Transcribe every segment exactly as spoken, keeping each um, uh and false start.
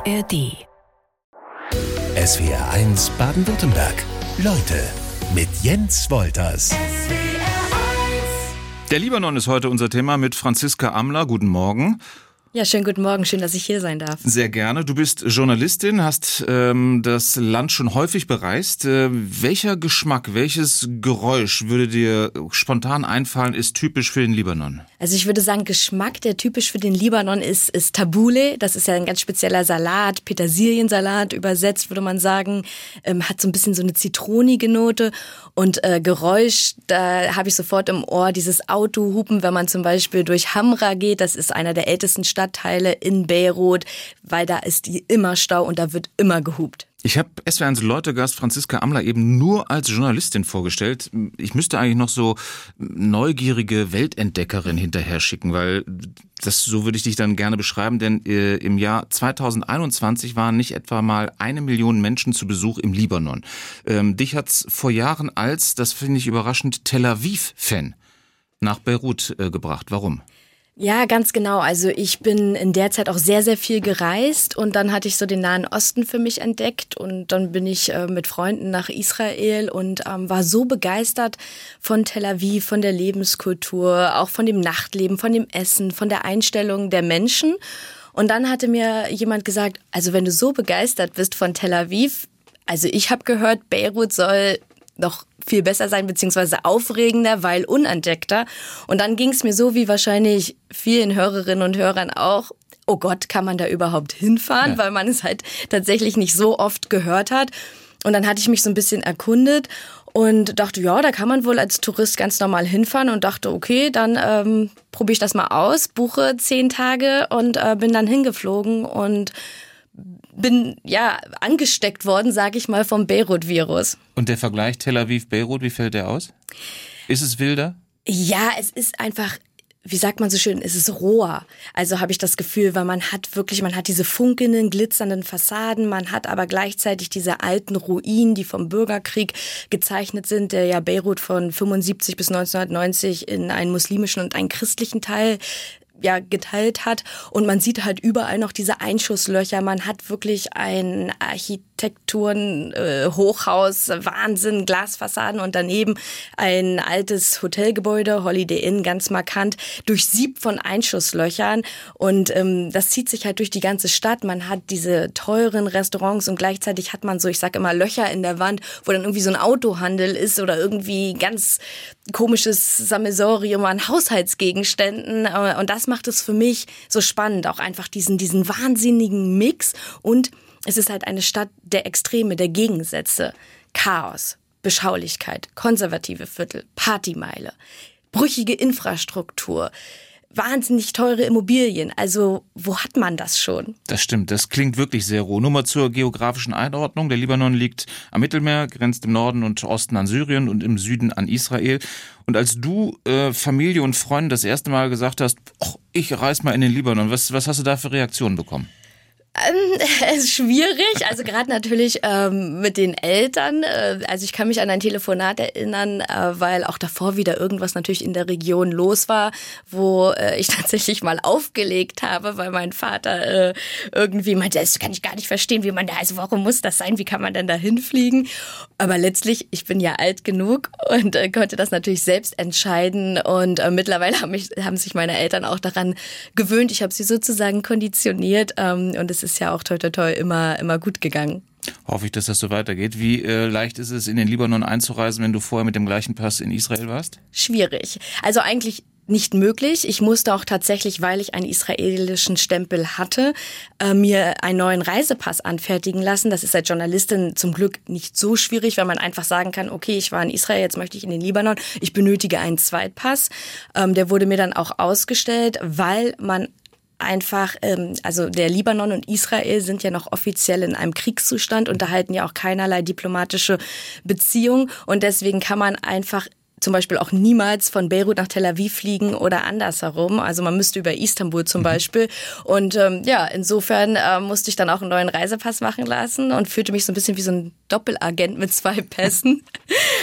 A R D. S W R eins Baden-Württemberg. Leute mit Jens Wolters. Der Libanon ist heute unser Thema mit Franziska Amler. Guten Morgen. Ja, schönen guten Morgen. Schön, dass ich hier sein darf. Sehr gerne. Du bist Journalistin, hast ähm, das Land schon häufig bereist. Äh, welcher Geschmack, welches Geräusch würde dir spontan einfallen, ist typisch für den Libanon? Also ich würde sagen, Geschmack, der typisch für den Libanon ist, ist Tabouleh. Das ist ja ein ganz spezieller Salat, Petersiliensalat übersetzt, würde man sagen. Ähm, hat so ein bisschen so eine zitronige Note. Und äh, Geräusch, da habe ich sofort im Ohr dieses Autohupen, wenn man zum Beispiel durch Hamra geht. Das ist einer der ältesten Stadtteile. Stadtteile in Beirut, weil da ist die immer Stau und da wird immer gehupt. Ich habe S W R eins Leute Gast Franziska Amler eben nur als Journalistin vorgestellt. Ich müsste eigentlich noch so neugierige Weltentdeckerin hinterher schicken, weil das, so würde ich dich dann gerne beschreiben, denn äh, im Jahr zweitausendeinundzwanzig waren nicht etwa mal eine Million Menschen zu Besuch im Libanon. Ähm, dich hat's vor Jahren als, das finde ich überraschend, Tel Aviv-Fan nach Beirut äh, gebracht. Warum? Ja, ganz genau. Also ich bin in der Zeit auch sehr, sehr viel gereist und dann hatte ich so den Nahen Osten für mich entdeckt und dann bin ich äh, mit Freunden nach Israel und ähm, war so begeistert von Tel Aviv, von der Lebenskultur, auch von dem Nachtleben, von dem Essen, von der Einstellung der Menschen. Und dann hatte mir jemand gesagt, also wenn du so begeistert bist von Tel Aviv, also ich habe gehört, Beirut soll noch viel besser sein, beziehungsweise aufregender, weil unentdeckter. Und dann ging es mir so, wie wahrscheinlich vielen Hörerinnen und Hörern auch, oh Gott, kann man da überhaupt hinfahren, ja. Weil man es halt tatsächlich nicht so oft gehört hat. Und dann hatte ich mich so ein bisschen erkundet und dachte, ja, da kann man wohl als Tourist ganz normal hinfahren und dachte, okay, dann ähm, probiere ich das mal aus, buche zehn Tage und äh, bin dann hingeflogen und bin ja angesteckt worden, sage ich mal, vom Beirut-Virus. Und der Vergleich Tel Aviv-Beirut, wie fällt der aus? Ist es wilder? Ja, es ist einfach, wie sagt man so schön, es ist roher. Also habe ich das Gefühl, weil man hat wirklich, man hat diese funkelnden, glitzernden Fassaden, man hat aber gleichzeitig diese alten Ruinen, die vom Bürgerkrieg gezeichnet sind, der ja Beirut von fünfundsiebzig bis neunzehnhundertneunzig in einen muslimischen und einen christlichen Teil ja geteilt hat und man sieht halt überall noch diese Einschusslöcher. Man hat wirklich ein Architekturen-Hochhaus, Wahnsinn, Glasfassaden und daneben ein altes Hotelgebäude, Holiday Inn, ganz markant, durchsiebt von Einschusslöchern und ähm, das zieht sich halt durch die ganze Stadt. Man hat diese teuren Restaurants und gleichzeitig hat man so, ich sag immer, Löcher in der Wand, wo dann irgendwie so ein Autohandel ist oder irgendwie ganz komisches Sammelsorium an Haushaltsgegenständen und das macht es für mich so spannend, auch einfach diesen, diesen wahnsinnigen Mix. Und es ist halt eine Stadt der Extreme, der Gegensätze. Chaos, Beschaulichkeit, konservative Viertel, Partymeile, brüchige Infrastruktur, wahnsinnig teure Immobilien. Also wo hat man das schon? Das stimmt, das klingt wirklich sehr roh. Nur mal zur geografischen Einordnung. Der Libanon liegt am Mittelmeer, grenzt im Norden und Osten an Syrien und im Süden an Israel. Und als du äh, Familie und Freunden das erste Mal gesagt hast, och, ich reise mal in den Libanon, was, was hast du da für Reaktionen bekommen? Ähm, es ist schwierig, also gerade natürlich ähm, mit den Eltern. Äh, also ich kann mich an ein Telefonat erinnern, äh, weil auch davor wieder irgendwas natürlich in der Region los war, wo äh, ich tatsächlich mal aufgelegt habe, weil mein Vater äh, irgendwie meinte, das kann ich gar nicht verstehen, wie man da, also warum muss das sein, wie kann man denn da hinfliegen? Aber letztlich, ich bin ja alt genug und äh, konnte das natürlich selbst entscheiden und äh, mittlerweile haben, mich, haben sich meine Eltern auch daran gewöhnt. Ich habe sie sozusagen konditioniert ähm, und es ist ja auch toi toi toi immer, immer gut gegangen. Hoffe ich, dass das so weitergeht. Wie äh, leicht ist es, in den Libanon einzureisen, wenn du vorher mit dem gleichen Pass in Israel warst? Schwierig. Also eigentlich nicht möglich. Ich musste auch tatsächlich, weil ich einen israelischen Stempel hatte, äh, mir einen neuen Reisepass anfertigen lassen. Das ist als Journalistin zum Glück nicht so schwierig, weil man einfach sagen kann, okay, ich war in Israel, jetzt möchte ich in den Libanon, ich benötige einen Zweitpass. Ähm, der wurde mir dann auch ausgestellt, weil man einfach, ähm, also der Libanon und Israel sind ja noch offiziell in einem Kriegszustand, unterhalten ja auch keinerlei diplomatische Beziehung und deswegen kann man einfach zum Beispiel auch niemals von Beirut nach Tel Aviv fliegen oder andersherum. Also man müsste über Istanbul zum Beispiel. Und ähm, ja, insofern äh, musste ich dann auch einen neuen Reisepass machen lassen und fühlte mich so ein bisschen wie so ein Doppelagent mit zwei Pässen.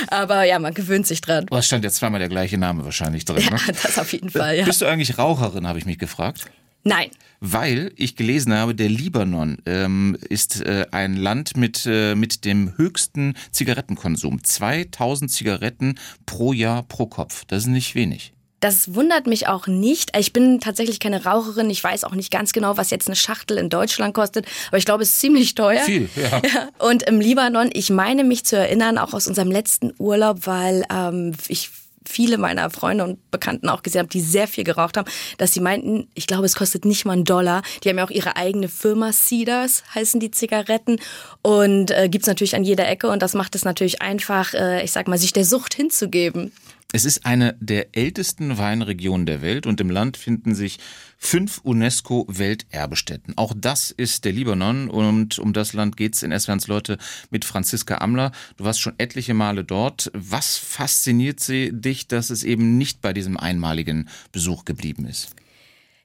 Aber ja, man gewöhnt sich dran. Oh, stand jetzt zweimal der gleiche Name wahrscheinlich drin. Ne? Ja, das auf jeden Fall, ja. Bist du eigentlich Raucherin, habe ich mich gefragt. Nein. Weil ich gelesen habe, der Libanon ähm, ist äh, ein Land mit, äh, mit dem höchsten Zigarettenkonsum. zweitausend Zigaretten pro Jahr pro Kopf. Das ist nicht wenig. Das wundert mich auch nicht. Ich bin tatsächlich keine Raucherin. Ich weiß auch nicht ganz genau, was jetzt eine Schachtel in Deutschland kostet. Aber ich glaube, es ist ziemlich teuer. Viel, ja. ja. Und im Libanon, ich meine mich zu erinnern, auch aus unserem letzten Urlaub, weil ähm, ich viele meiner Freunde und Bekannten auch gesehen habe, die sehr viel geraucht haben, dass sie meinten, ich glaube, es kostet nicht mal einen Dollar. Die haben ja auch ihre eigene Firma, Cedars heißen die Zigaretten, und äh, gibt es natürlich an jeder Ecke, und das macht es natürlich einfach, äh, ich sag mal, sich der Sucht hinzugeben. Es ist eine der ältesten Weinregionen der Welt, und im Land finden sich fünf UNESCO-Welterbestätten. Auch das ist der Libanon, und um das Land geht's in S W R eins Leute mit Franziska Amler. Du warst schon etliche Male dort. Was fasziniert sie dich, dass es eben nicht bei diesem einmaligen Besuch geblieben ist?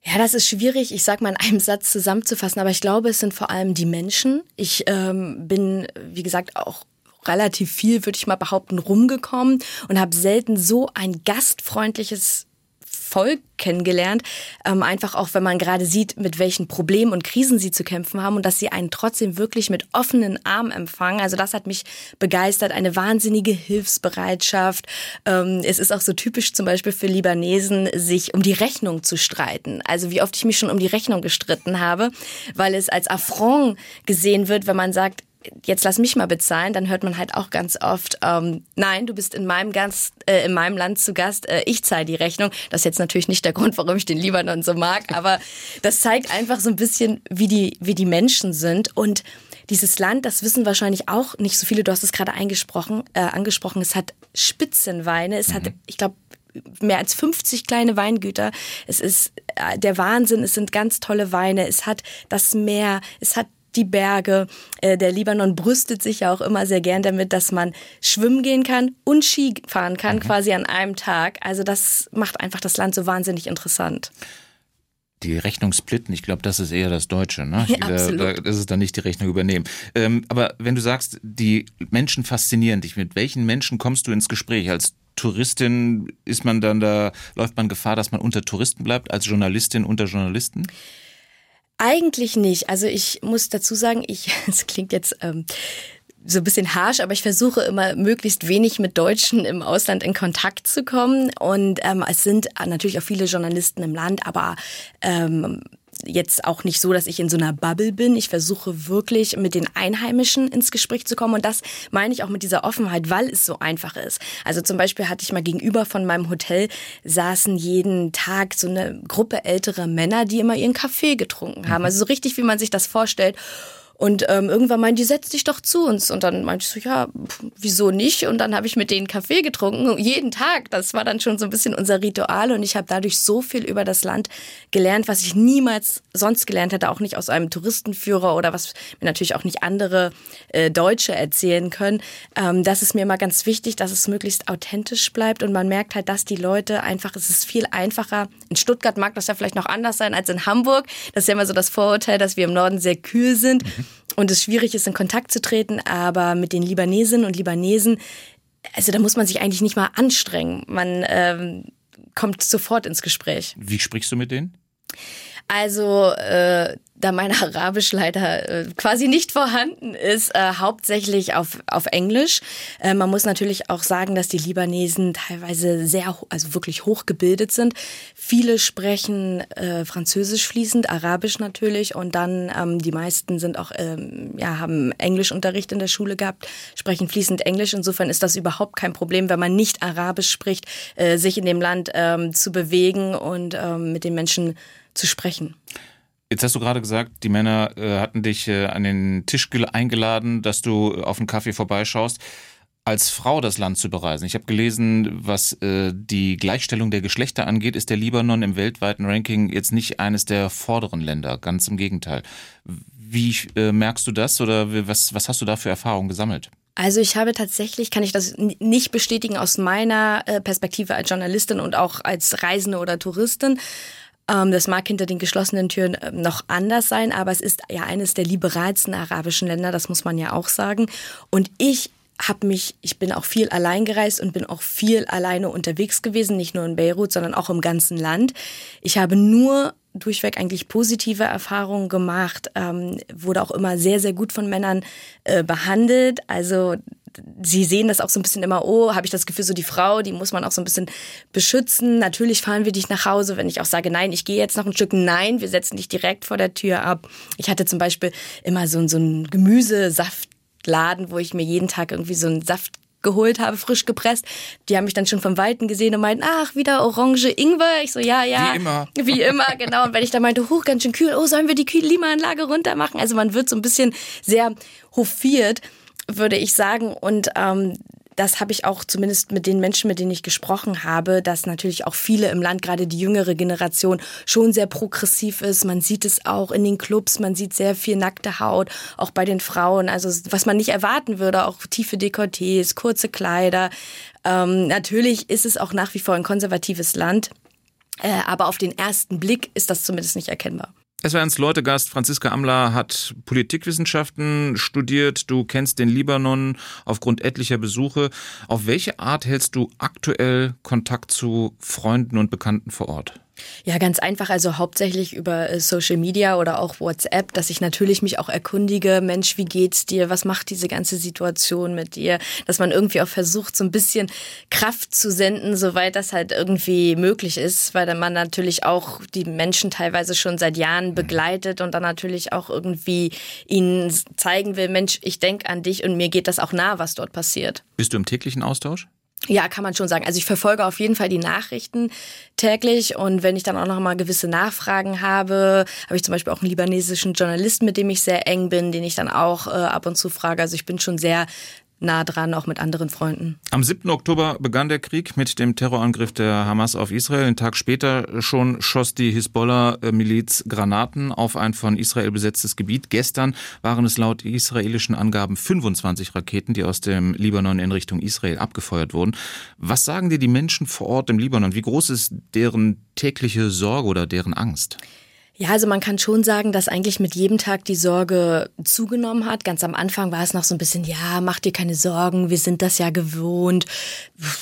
Ja, das ist schwierig, ich sag mal in einem Satz zusammenzufassen, aber ich glaube, es sind vor allem die Menschen. Ich ähm, bin, wie gesagt, auch relativ viel, würde ich mal behaupten, rumgekommen und habe selten so ein gastfreundliches Volk kennengelernt. Ähm, einfach auch, wenn man gerade sieht, mit welchen Problemen und Krisen sie zu kämpfen haben und dass sie einen trotzdem wirklich mit offenen Armen empfangen. Also das hat mich begeistert. Eine wahnsinnige Hilfsbereitschaft. Ähm, es ist auch so typisch zum Beispiel für Libanesen, sich um die Rechnung zu streiten. Also wie oft ich mich schon um die Rechnung gestritten habe, weil es als Affront gesehen wird, wenn man sagt, jetzt lass mich mal bezahlen, dann hört man halt auch ganz oft, ähm, nein, du bist in meinem, Gast, äh, in meinem Land zu Gast, äh, ich zahle die Rechnung. Das ist jetzt natürlich nicht der Grund, warum ich den Libanon so mag, aber das zeigt einfach so ein bisschen, wie die, wie die Menschen sind. Und dieses Land, das wissen wahrscheinlich auch nicht so viele, du hast es gerade eingesprochen, äh, angesprochen, es hat Spitzenweine, es mhm. hat, ich glaube, mehr als fünfzig kleine Weingüter. Es ist äh, der Wahnsinn, es sind ganz tolle Weine, es hat das Meer, es hat die Berge. Der Libanon brüstet sich ja auch immer sehr gern damit, dass man schwimmen gehen kann und Ski fahren kann, okay, quasi an einem Tag. Also das macht einfach das Land so wahnsinnig interessant. Die Rechnung splitten, ich glaube, das ist eher das Deutsche, ne? Ja, absolut. Da, da, das ist dann nicht die Rechnung übernehmen. Ähm, aber wenn du sagst, die Menschen faszinieren dich, mit welchen Menschen kommst du ins Gespräch? Als Touristin ist man dann da, läuft man Gefahr, dass man unter Touristen bleibt, als Journalistin unter Journalisten? Eigentlich nicht. Also ich muss dazu sagen, ich, es klingt jetzt ähm, so ein bisschen harsch, aber ich versuche immer möglichst wenig mit Deutschen im Ausland in Kontakt zu kommen. Und ähm, es sind natürlich auch viele Journalisten im Land, aber ähm, jetzt auch nicht so, dass ich in so einer Bubble bin. Ich versuche wirklich mit den Einheimischen ins Gespräch zu kommen, und das meine ich auch mit dieser Offenheit, weil es so einfach ist. Also zum Beispiel hatte ich mal gegenüber von meinem Hotel, saßen jeden Tag so eine Gruppe älterer Männer, die immer ihren Kaffee getrunken haben. Also so richtig, wie man sich das vorstellt. Und ähm, irgendwann meinen die, setz dich doch zu uns. Und dann meinte ich so, ja, pff, wieso nicht? Und dann habe ich mit denen Kaffee getrunken, jeden Tag. Das war dann schon so ein bisschen unser Ritual. Und ich habe dadurch so viel über das Land gelernt, was ich niemals sonst gelernt hätte. Auch nicht aus einem Touristenführer oder was mir natürlich auch nicht andere äh, Deutsche erzählen können. Ähm, das ist mir immer ganz wichtig, dass es möglichst authentisch bleibt. Und man merkt halt, dass die Leute einfach, es ist viel einfacher. In Stuttgart mag das ja vielleicht noch anders sein als in Hamburg. Das ist ja immer so das Vorurteil, dass wir im Norden sehr kühl sind. Mhm. Und es schwierig ist, in Kontakt zu treten, aber mit den Libanesinnen und Libanesen, also da muss man sich eigentlich nicht mal anstrengen. Man ähm, kommt sofort ins Gespräch. Wie sprichst du mit denen? Also, äh, da mein Arabisch leider äh, quasi nicht vorhanden ist, äh, hauptsächlich auf, auf Englisch. Äh, man muss natürlich auch sagen, dass die Libanesen teilweise sehr, also wirklich hochgebildet sind. Viele sprechen äh, Französisch fließend, Arabisch natürlich, und dann ähm, die meisten sind auch, ähm, ja, haben Englischunterricht in der Schule gehabt, sprechen fließend Englisch. Insofern ist das überhaupt kein Problem, wenn man nicht Arabisch spricht, äh, sich in dem Land ähm, zu bewegen und ähm, mit den Menschen zu sprechen. Jetzt hast du gerade gesagt, die Männer äh, hatten dich äh, an den Tisch gel- eingeladen, dass du äh, auf einen Kaffee vorbeischaust. Als Frau das Land zu bereisen. Ich habe gelesen, was äh, die Gleichstellung der Geschlechter angeht, ist der Libanon im weltweiten Ranking jetzt nicht eines der vorderen Länder. Ganz im Gegenteil. Wie äh, merkst du das oder was, was hast du da für Erfahrungen gesammelt? Also ich habe tatsächlich, kann ich das nicht bestätigen aus meiner äh, Perspektive als Journalistin und auch als Reisende oder Touristin. Das mag hinter den geschlossenen Türen noch anders sein, aber es ist ja eines der liberalsten arabischen Länder, das muss man ja auch sagen. Und ich habe mich, ich bin auch viel allein gereist und bin auch viel alleine unterwegs gewesen, nicht nur in Beirut, sondern auch im ganzen Land. Ich habe nur durchweg eigentlich positive Erfahrungen gemacht, ähm, wurde auch immer sehr, sehr gut von Männern äh, behandelt. Also sie sehen das auch so ein bisschen immer, oh, habe ich das Gefühl, so die Frau, die muss man auch so ein bisschen beschützen. Natürlich fahren wir dich nach Hause, wenn ich auch sage, nein, ich gehe jetzt noch ein Stück. Nein, wir setzen dich direkt vor der Tür ab. Ich hatte zum Beispiel immer so, so einen Gemüsesaftladen, wo ich mir jeden Tag irgendwie so einen Saft geholt habe, frisch gepresst. Die haben mich dann schon vom Weiten gesehen und meinten, ach, wieder Orange, Ingwer. Ich so, ja, ja. Wie immer. Wie immer, genau. Und wenn ich dann meinte, huch, ganz schön kühl, oh, sollen wir die Klimaanlage runter machen? Also man wird so ein bisschen sehr hofiert, würde ich sagen. Und ähm, das habe ich auch zumindest mit den Menschen, mit denen ich gesprochen habe, dass natürlich auch viele im Land, gerade die jüngere Generation, schon sehr progressiv ist. Man sieht es auch in den Clubs, man sieht sehr viel nackte Haut, auch bei den Frauen. Also was man nicht erwarten würde, auch tiefe Dekolletés, kurze Kleider. Ähm, natürlich ist es auch nach wie vor ein konservatives Land, äh, aber auf den ersten Blick ist das zumindest nicht erkennbar. S W R eins Leute Gast Franziska Amler hat Politikwissenschaften studiert. Du kennst den Libanon aufgrund etlicher Besuche. Auf welche Art hältst du aktuell Kontakt zu Freunden und Bekannten vor Ort? Ja, ganz einfach, also hauptsächlich über Social Media oder auch WhatsApp, dass ich natürlich mich auch erkundige, Mensch, wie geht's dir, was macht diese ganze Situation mit dir, dass man irgendwie auch versucht, so ein bisschen Kraft zu senden, soweit das halt irgendwie möglich ist, weil dann man natürlich auch die Menschen teilweise schon seit Jahren begleitet und dann natürlich auch irgendwie ihnen zeigen will, Mensch, ich denke an dich und mir geht das auch nah, was dort passiert. Bist du im täglichen Austausch? Ja, kann man schon sagen. Also ich verfolge auf jeden Fall die Nachrichten täglich und wenn ich dann auch noch mal gewisse Nachfragen habe, habe ich zum Beispiel auch einen libanesischen Journalisten, mit dem ich sehr eng bin, den ich dann auch äh, ab und zu frage. Also ich bin schon sehr nah dran, auch mit anderen Freunden. Am siebten Oktober begann der Krieg mit dem Terrorangriff der Hamas auf Israel. Einen Tag später schon schoss die Hisbollah-Miliz Granaten auf ein von Israel besetztes Gebiet. Gestern waren es laut israelischen Angaben fünfundzwanzig Raketen, die aus dem Libanon in Richtung Israel abgefeuert wurden. Was sagen dir die Menschen vor Ort im Libanon? Wie groß ist deren tägliche Sorge oder deren Angst? Ja, also man kann schon sagen, dass eigentlich mit jedem Tag die Sorge zugenommen hat. Ganz am Anfang war es noch so ein bisschen, ja, mach dir keine Sorgen, wir sind das ja gewohnt,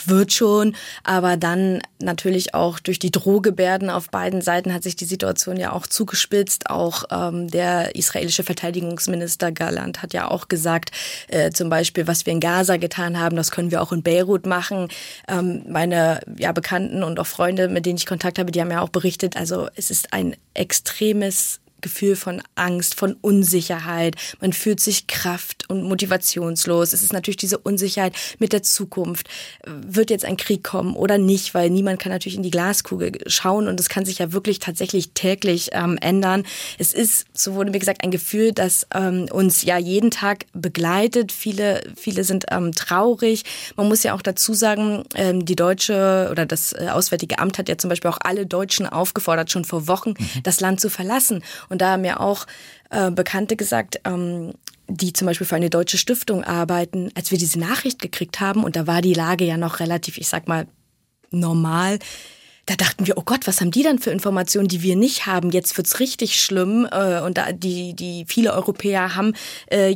wird schon. Aber dann natürlich auch durch die Drohgebärden auf beiden Seiten hat sich die Situation ja auch zugespitzt. Auch ähm, der israelische Verteidigungsminister Gallant hat ja auch gesagt, äh, zum Beispiel, was wir in Gaza getan haben, das können wir auch in Beirut machen. Ähm, meine ja, Bekannten und auch Freunde, mit denen ich Kontakt habe, die haben ja auch berichtet, also es ist ein extremes extremes Gefühl von Angst, von Unsicherheit. Man fühlt sich kraft- und motivationslos. Es ist natürlich diese Unsicherheit mit der Zukunft. Wird jetzt ein Krieg kommen oder nicht? Weil niemand kann natürlich in die Glaskugel schauen und es kann sich ja wirklich tatsächlich täglich ähm, ändern. Es ist, so wurde mir gesagt, ein Gefühl, das ähm, uns ja jeden Tag begleitet. Viele, viele sind ähm, traurig. Man muss ja auch dazu sagen, ähm, die Deutsche oder das äh, Auswärtige Amt hat ja zum Beispiel auch alle Deutschen aufgefordert, schon vor Wochen, mhm. das Land zu verlassen. Und da haben ja auch äh, Bekannte gesagt, ähm, die zum Beispiel für eine deutsche Stiftung arbeiten, als wir diese Nachricht gekriegt haben, und da war die Lage ja noch relativ, ich sag mal, normal, da dachten wir, oh Gott, was haben die dann für Informationen, die wir nicht haben? Jetzt wird's richtig schlimm. Und da die, die viele Europäer haben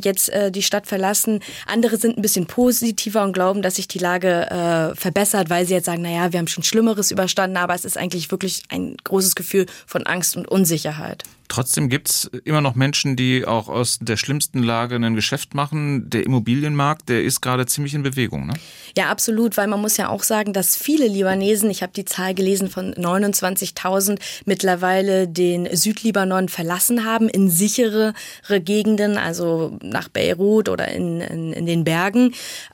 jetzt die Stadt verlassen. Andere sind ein bisschen positiver und glauben, dass sich die Lage verbessert, weil sie jetzt sagen, naja, wir haben schon Schlimmeres überstanden. Aber es ist eigentlich wirklich ein großes Gefühl von Angst und Unsicherheit. Trotzdem gibt's immer noch Menschen, die auch aus der schlimmsten Lage ein Geschäft machen. Der Immobilienmarkt, der ist gerade ziemlich in Bewegung, ne? Ja, absolut, weil man muss ja auch sagen, dass viele Libanesen, ich habe die Zahl gelesen von neunundzwanzigtausend, mittlerweile den Südlibanon verlassen haben in sicherere Gegenden, also nach Beirut oder in, in, in den Bergen.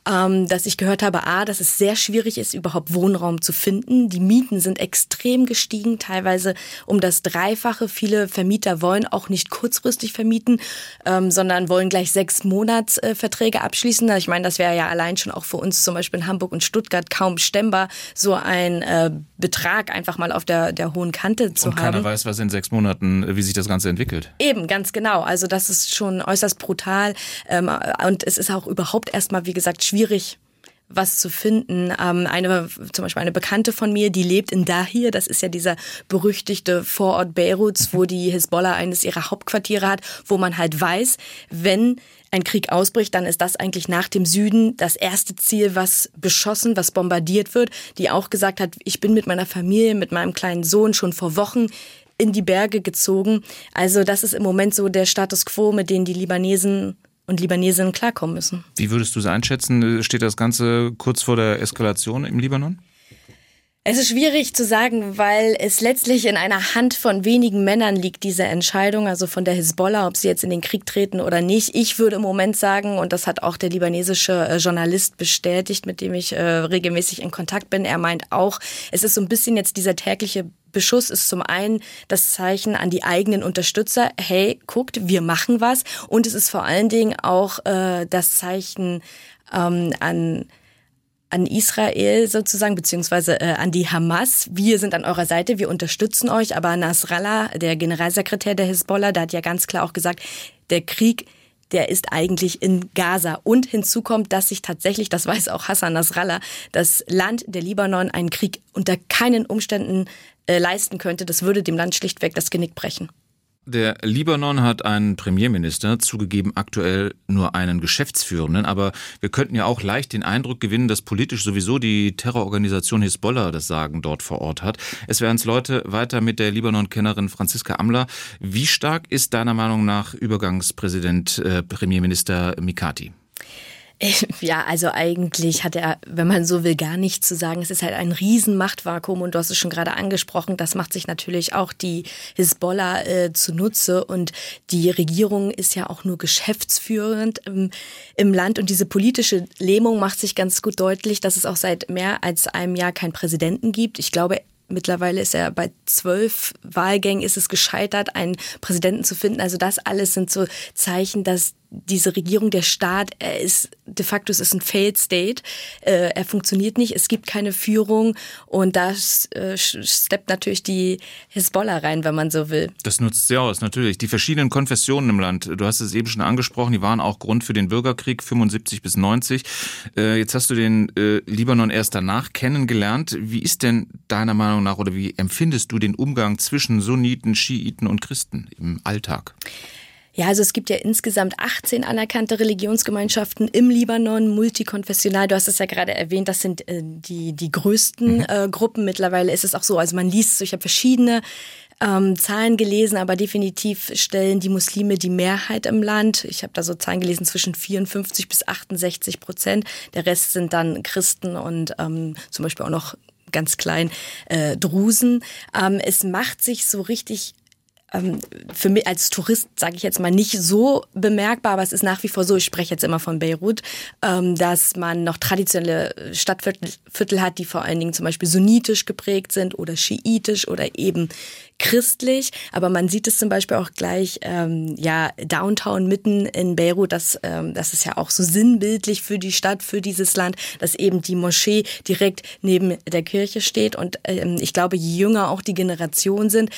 Ähm, dass ich gehört habe, A, dass es sehr schwierig ist, überhaupt Wohnraum zu finden. Die Mieten sind extrem gestiegen, teilweise um das Dreifache. Viele Vermieter wollen auch nicht kurzfristig vermieten, ähm, sondern wollen gleich sechs Monatsverträge äh, abschließen. Ich meine, das wäre ja allein schon auch für uns zum Beispiel in Hamburg und Stuttgart kaum stemmbar, so einen äh, Betrag einfach mal auf der, der hohen Kante zu haben. Und keiner weiß, was in sechs Monaten, wie sich das Ganze entwickelt. Eben, ganz genau. Also das ist schon äußerst brutal. Ähm, und es ist auch überhaupt erstmal, wie gesagt, schwierig, was zu finden. Eine, zum Beispiel eine Bekannte von mir, die lebt in Dahir, das ist ja dieser berüchtigte Vorort Beiruts, wo die Hisbollah eines ihrer Hauptquartiere hat, wo man halt weiß, wenn ein Krieg ausbricht, dann ist das eigentlich nach dem Süden das erste Ziel, was beschossen, was bombardiert wird, die auch gesagt hat, ich bin mit meiner Familie, mit meinem kleinen Sohn schon vor Wochen in die Berge gezogen. Also das ist im Moment so der Status quo, mit dem die Libanesen und Libanesinnen klarkommen müssen. Wie würdest du es einschätzen? Steht das Ganze kurz vor der Eskalation im Libanon? Es ist schwierig zu sagen, weil es letztlich in einer Hand von wenigen Männern liegt, diese Entscheidung, also von der Hisbollah, ob sie jetzt in den Krieg treten oder nicht. Ich würde im Moment sagen, und das hat auch der libanesische Journalist bestätigt, mit dem ich äh, regelmäßig in Kontakt bin, er meint auch, es ist so ein bisschen jetzt dieser tägliche Beschuss ist zum einen das Zeichen an die eigenen Unterstützer, hey, guckt, wir machen was. Und es ist vor allen Dingen auch äh, das Zeichen ähm, an... an Israel sozusagen, beziehungsweise äh, an die Hamas. Wir sind an eurer Seite, wir unterstützen euch. Aber Nasrallah, der Generalsekretär der Hisbollah, der hat ja ganz klar auch gesagt, der Krieg, der ist eigentlich in Gaza. Und hinzu kommt, dass sich tatsächlich, das weiß auch Hassan Nasrallah, das Land der Libanon einen Krieg unter keinen Umständen äh, leisten könnte. Das würde dem Land schlichtweg das Genick brechen. Der Libanon hat einen Premierminister, zugegeben aktuell nur einen Geschäftsführenden, aber wir könnten ja auch leicht den Eindruck gewinnen, dass politisch sowieso die Terrororganisation Hisbollah das Sagen dort vor Ort hat. S W R eins Leute, weiter mit der Libanon-Kennerin Franziska Amler. Wie stark ist deiner Meinung nach Übergangspräsident, äh, Premierminister Mikati? Ja, also eigentlich hat er, wenn man so will, gar nichts zu sagen. Es ist halt ein Riesenmachtvakuum und du hast es schon gerade angesprochen, das macht sich natürlich auch die Hisbollah äh, zunutze und die Regierung ist ja auch nur geschäftsführend im, im Land und diese politische Lähmung macht sich ganz gut deutlich, dass es auch seit mehr als einem Jahr keinen Präsidenten gibt. Ich glaube, mittlerweile ist er bei zwölf Wahlgängen ist es gescheitert, einen Präsidenten zu finden. Also das alles sind so Zeichen, dass diese Regierung, der Staat, er ist de facto, es ist ein Failed State. Er funktioniert nicht, es gibt keine Führung und da steppt natürlich die Hisbollah rein, wenn man so will. Das nutzt sie aus, natürlich. Die verschiedenen Konfessionen im Land, du hast es eben schon angesprochen, die waren auch Grund für den Bürgerkrieg fünfundsiebzig bis neunzig. Jetzt hast du den Libanon erst danach kennengelernt. Wie ist denn deiner Meinung nach oder wie empfindest du den Umgang zwischen Sunniten, Schiiten und Christen im Alltag? Ja, also es gibt ja insgesamt achtzehn anerkannte Religionsgemeinschaften im Libanon, multikonfessional. Du hast es ja gerade erwähnt, das sind äh, die, die größten äh, Gruppen. Mittlerweile ist es auch so, also man liest so, ich habe verschiedene ähm, Zahlen gelesen, aber definitiv stellen die Muslime die Mehrheit im Land. Ich habe da so Zahlen gelesen zwischen vierundfünfzig bis achtundsechzig Prozent. Der Rest sind dann Christen und ähm, zum Beispiel auch noch ganz klein äh, Drusen. Ähm, es macht sich so richtig... für mich als Tourist, sage ich jetzt mal, nicht so bemerkbar, aber es ist nach wie vor so, ich spreche jetzt immer von Beirut, dass man noch traditionelle Stadtviertel hat, die vor allen Dingen zum Beispiel sunnitisch geprägt sind oder schiitisch oder eben christlich. Aber man sieht es zum Beispiel auch gleich, ähm, ja, Downtown mitten in Beirut, das, ähm, das ist ja auch so sinnbildlich für die Stadt, für dieses Land, dass eben die Moschee direkt neben der Kirche steht. Und ähm, ich glaube, je jünger auch die Generationen sind,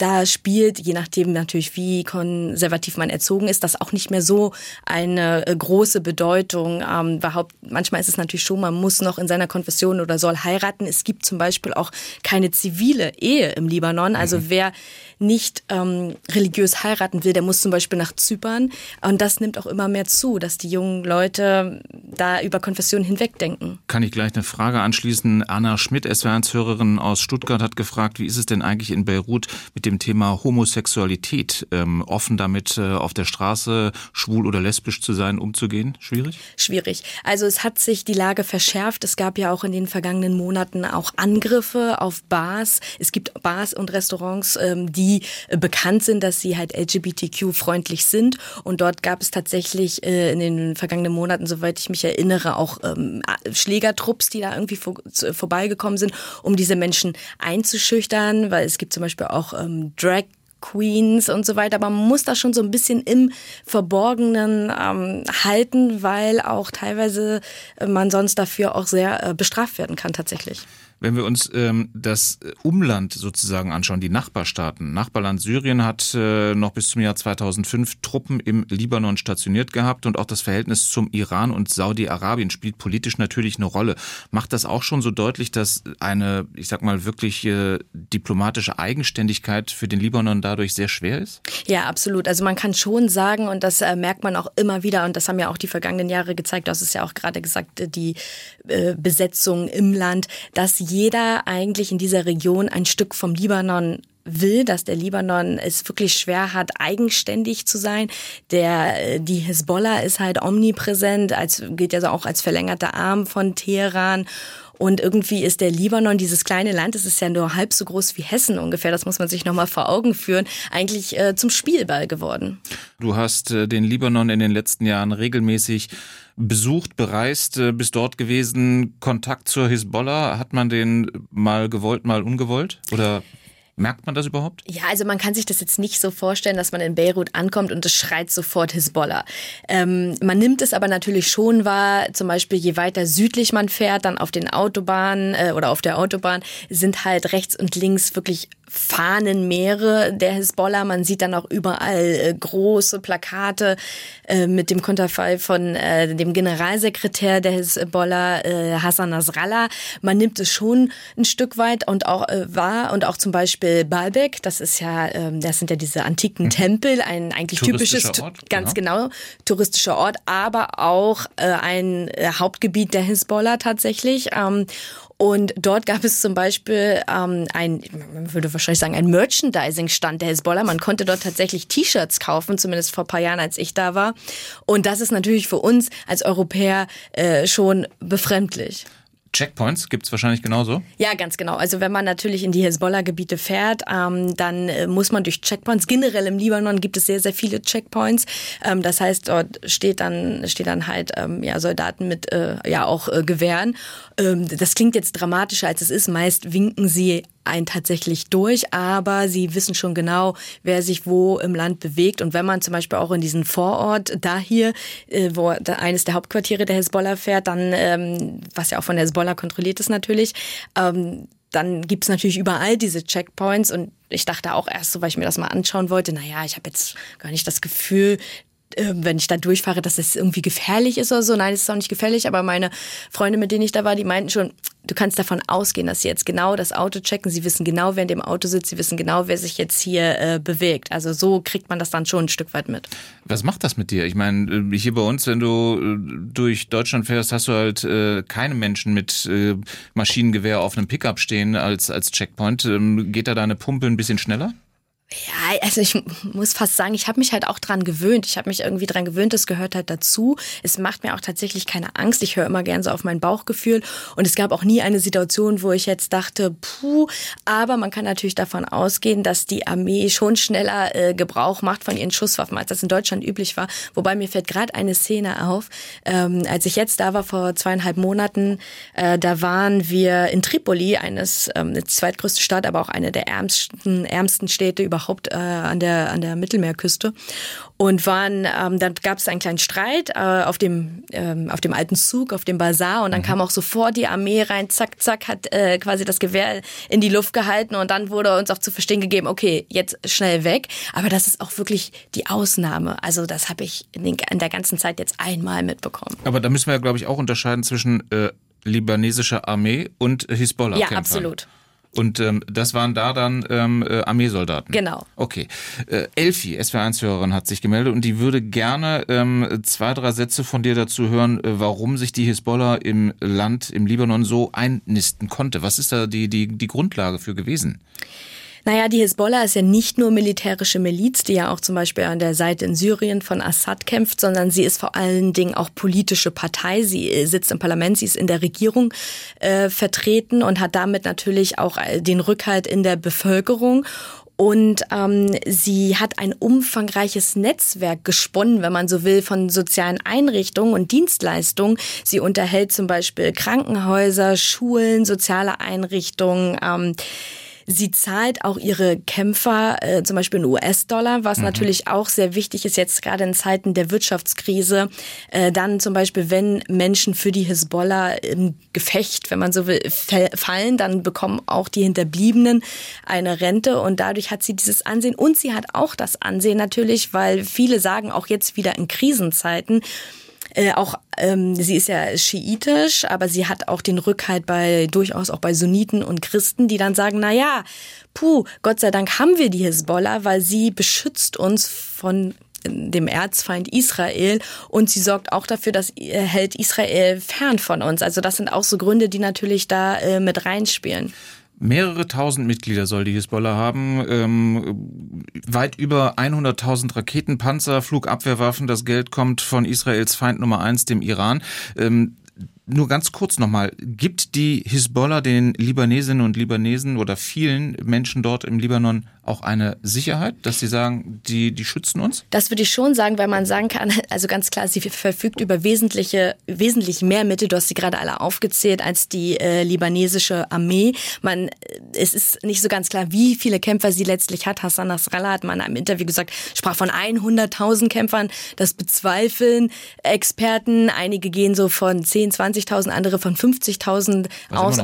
da spielt, je nachdem natürlich, wie konservativ man erzogen ist, das auch nicht mehr so eine große Bedeutung. Ähm, überhaupt, manchmal ist es natürlich schon, man muss noch in seiner Konfession oder soll heiraten. Es gibt zum Beispiel auch keine zivile Ehe im Libanon. Also mhm. wer nicht ähm, religiös heiraten will, der muss zum Beispiel nach Zypern. Und das nimmt auch immer mehr zu, dass die jungen Leute da über Konfessionen hinwegdenken. Kann ich gleich eine Frage anschließen. Anna Schmidt, S W R eins Hörerin aus Stuttgart, hat gefragt, wie ist es denn eigentlich in Beirut mit dem Thema Homosexualität, ähm, offen damit äh, auf der Straße schwul oder lesbisch zu sein, umzugehen? Schwierig? Schwierig. Also es hat sich die Lage verschärft. Es gab ja auch in den vergangenen Monaten auch Angriffe auf Bars. Es gibt Bars und Restaurants, ähm, die äh, bekannt sind, dass sie halt L G B T Q-freundlich sind. Und dort gab es tatsächlich äh, in den vergangenen Monaten, soweit ich mich erinnere, auch ähm, Schlägertrupps, die da irgendwie vor, zu, vorbeigekommen sind, um diese Menschen einzuschüchtern. Weil es gibt zum Beispiel auch ähm, Drag Queens und so weiter, aber man muss das schon so ein bisschen im Verborgenen ähm, halten, weil auch teilweise man sonst dafür auch sehr äh, bestraft werden kann tatsächlich. Wenn wir uns ähm, das Umland sozusagen anschauen, die Nachbarstaaten, Nachbarland Syrien hat äh, noch bis zum Jahr zweitausendfünf Truppen im Libanon stationiert gehabt und auch das Verhältnis zum Iran und Saudi-Arabien spielt politisch natürlich eine Rolle. Macht das auch schon so deutlich, dass eine, ich sag mal, wirklich äh, diplomatische Eigenständigkeit für den Libanon dadurch sehr schwer ist? Ja, absolut. Also man kann schon sagen und das äh, merkt man auch immer wieder und das haben ja auch die vergangenen Jahre gezeigt, das ist ja auch gerade gesagt, die äh, Besetzung im Land, dass jeder eigentlich in dieser Region ein Stück vom Libanon will, dass der Libanon es wirklich schwer hat, eigenständig zu sein. Der, die Hisbollah ist halt omnipräsent, als, gilt ja auch als verlängerter Arm von Teheran. Und irgendwie ist der Libanon, dieses kleine Land, das ist ja nur halb so groß wie Hessen ungefähr, das muss man sich nochmal vor Augen führen, eigentlich äh, zum Spielball geworden. Du hast äh, den Libanon in den letzten Jahren regelmäßig besucht, bereist, äh, bist dort gewesen. Kontakt zur Hisbollah, hat man den mal gewollt, mal ungewollt? Oder... merkt man das überhaupt? Ja, also man kann sich das jetzt nicht so vorstellen, dass man in Beirut ankommt und es schreit sofort Hisbollah. Ähm, man nimmt es aber natürlich schon wahr, zum Beispiel je weiter südlich man fährt, dann auf den Autobahnen äh, oder auf der Autobahn sind halt rechts und links wirklich Fahnenmeere der Hisbollah. Man sieht dann auch überall äh, große Plakate äh, mit dem Konterfei von äh, dem Generalsekretär der Hisbollah, äh, Hassan Nasrallah. Man nimmt es schon ein Stück weit und auch äh, wahr und auch zum Beispiel Baalbek. Das ist ja, ähm, das sind ja diese antiken Tempel, ein eigentlich typisches, Ort, ganz genau. genau, touristischer Ort, aber auch äh, ein äh, Hauptgebiet der Hisbollah tatsächlich. Ähm, Und dort gab es zum Beispiel ähm, ein, man würde wahrscheinlich sagen, ein Merchandising-Stand der Hisbollah. Man konnte dort tatsächlich T-Shirts kaufen, zumindest vor ein paar Jahren, als ich da war. Und das ist natürlich für uns als Europäer äh, schon befremdlich. Checkpoints gibt's wahrscheinlich genauso? Ja, ganz genau. Also wenn man natürlich in die Hisbollah-Gebiete fährt, ähm, dann äh, muss man durch Checkpoints. Generell im Libanon gibt es sehr, sehr viele Checkpoints. Ähm, das heißt, dort steht dann steht dann halt ähm, ja, Soldaten mit äh, ja auch äh, Gewehren. Ähm, das klingt jetzt dramatischer, als es ist. Meist winken sie einen tatsächlich durch, aber sie wissen schon genau, wer sich wo im Land bewegt. Und wenn man zum Beispiel auch in diesen Vorort Dahir, äh, wo da eines der Hauptquartiere der Hisbollah fährt, dann, ähm, was ja auch von der Hisbollah kontrolliert ist natürlich, ähm, dann gibt es natürlich überall diese Checkpoints. Und ich dachte auch erst so, weil ich mir das mal anschauen wollte, naja, ich habe jetzt gar nicht das Gefühl, wenn ich da durchfahre, dass es irgendwie gefährlich ist oder so. Nein, es ist auch nicht gefährlich, aber meine Freunde, mit denen ich da war, die meinten schon, du kannst davon ausgehen, dass sie jetzt genau das Auto checken. Sie wissen genau, wer in dem Auto sitzt. Sie wissen genau, wer sich jetzt hier äh, bewegt. Also so kriegt man das dann schon ein Stück weit mit. Was macht das mit dir? Ich meine, hier bei uns, wenn du durch Deutschland fährst, hast du halt äh, keine Menschen mit äh, Maschinengewehr auf einem Pickup stehen als, als Checkpoint. Ähm, geht da deine Pumpe ein bisschen schneller? Ja, also ich muss fast sagen, ich habe mich halt auch dran gewöhnt. Ich habe mich irgendwie dran gewöhnt, das gehört halt dazu. Es macht mir auch tatsächlich keine Angst. Ich höre immer gern so auf mein Bauchgefühl. Und es gab auch nie eine Situation, wo ich jetzt dachte, puh. Aber man kann natürlich davon ausgehen, dass die Armee schon schneller äh, Gebrauch macht von ihren Schusswaffen, als das in Deutschland üblich war. Wobei mir fällt gerade eine Szene auf. Ähm, als ich jetzt da war, vor zweieinhalb Monaten, äh, da waren wir in Tripoli, eines ähm, eine zweitgrößte Stadt, aber auch eine der ärmsten, ärmsten Städte überhaupt. Überhaupt äh, an der an der Mittelmeerküste und waren, ähm, dann gab es einen kleinen Streit äh, auf dem ähm, auf dem alten Zug, auf dem Bazar und dann mhm. kam auch sofort die Armee rein, zack, zack, hat äh, quasi das Gewehr in die Luft gehalten und dann wurde uns auch zu verstehen gegeben, okay, jetzt schnell weg, aber das ist auch wirklich die Ausnahme, also das habe ich in, den, in der ganzen Zeit jetzt einmal mitbekommen. Aber da müssen wir ja, glaube ich, auch unterscheiden zwischen äh, libanesischer Armee und Hisbollah-Kämpfern. Ja, absolut. Und ähm, das waren da dann ähm, Armeesoldaten? Genau. Okay. Äh, Elfi, S W R eins Hörerin, hat sich gemeldet und die würde gerne ähm, zwei, drei Sätze von dir dazu hören, äh, warum sich die Hisbollah im Land, im Libanon so einnisten konnte. Was ist da die, die, die Grundlage für gewesen? Naja, die Hisbollah ist ja nicht nur militärische Miliz, die ja auch zum Beispiel an der Seite in Syrien von Assad kämpft, sondern sie ist vor allen Dingen auch politische Partei. Sie sitzt im Parlament, sie ist in der Regierung äh, vertreten und hat damit natürlich auch den Rückhalt in der Bevölkerung. Und ähm, sie hat ein umfangreiches Netzwerk gesponnen, wenn man so will, von sozialen Einrichtungen und Dienstleistungen. Sie unterhält zum Beispiel Krankenhäuser, Schulen, soziale Einrichtungen, ähm, sie zahlt auch ihre Kämpfer äh, zum Beispiel in U S-Dollar, was mhm. natürlich auch sehr wichtig ist, jetzt gerade in Zeiten der Wirtschaftskrise. Äh, dann zum Beispiel, wenn Menschen für die Hisbollah im Gefecht, wenn man so will, fallen, dann bekommen auch die Hinterbliebenen eine Rente. Und dadurch hat sie dieses Ansehen. Und sie hat auch das Ansehen natürlich, weil viele sagen, auch jetzt wieder in Krisenzeiten, Äh, auch ähm, sie ist ja schiitisch, aber sie hat auch den Rückhalt bei durchaus auch bei Sunniten und Christen, die dann sagen, na ja, puh, Gott sei Dank haben wir die Hisbollah, weil sie beschützt uns von dem Erzfeind Israel und sie sorgt auch dafür, dass hält Israel fern von uns. Also das sind auch so Gründe, die natürlich da äh, mit reinspielen. Mehrere tausend Mitglieder soll die Hisbollah haben, ähm, weit über hunderttausend Raketen, Panzer, Flugabwehrwaffen. Das Geld kommt von Israels Feind Nummer eins, dem Iran. Ähm, nur ganz kurz nochmal, gibt die Hisbollah den Libanesinnen und Libanesen oder vielen Menschen dort im Libanon auch eine Sicherheit, dass sie sagen, die, die schützen uns? Das würde ich schon sagen, weil man sagen kann, also ganz klar, sie verfügt über wesentliche, wesentlich mehr Mittel, du hast sie gerade alle aufgezählt, als die äh, libanesische Armee. Man, es ist nicht so ganz klar, wie viele Kämpfer sie letztlich hat. Hassan Nasrallah hat mal in einem Interview gesagt, sprach von hunderttausend Kämpfern. Das bezweifeln Experten. Einige gehen so von zehntausend, zwanzigtausend. Andere von fünfzigtausend aus, was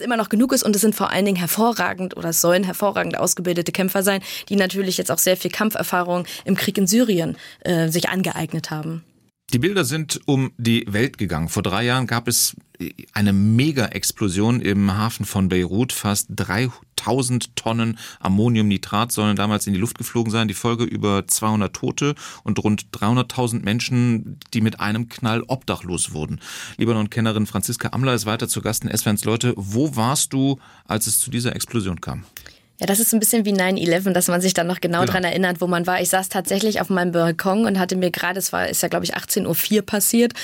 immer noch genug ist. Und es sind vor allen Dingen hervorragend oder sollen hervorragend ausgebildete Kämpfer sein, die natürlich jetzt auch sehr viel Kampferfahrung im Krieg in Syrien äh, sich angeeignet haben. Die Bilder sind um die Welt gegangen. Vor drei Jahren gab es eine Mega-Explosion im Hafen von Beirut. Fast dreitausend Tonnen Ammoniumnitrat sollen damals in die Luft geflogen sein. Die Folge über zweihundert Tote und rund dreihunderttausend Menschen, die mit einem Knall obdachlos wurden. Libanon-Kennerin Franziska Amler ist weiter zu Gast in S W R eins Leute. Wo warst du, als es zu dieser Explosion kam? Ja, das ist ein bisschen wie neun elf, dass man sich dann noch genau, genau dran erinnert, wo man war. Ich saß tatsächlich auf meinem Balkon und hatte mir gerade, es war, ist ja glaube ich achtzehn Uhr vier passiert,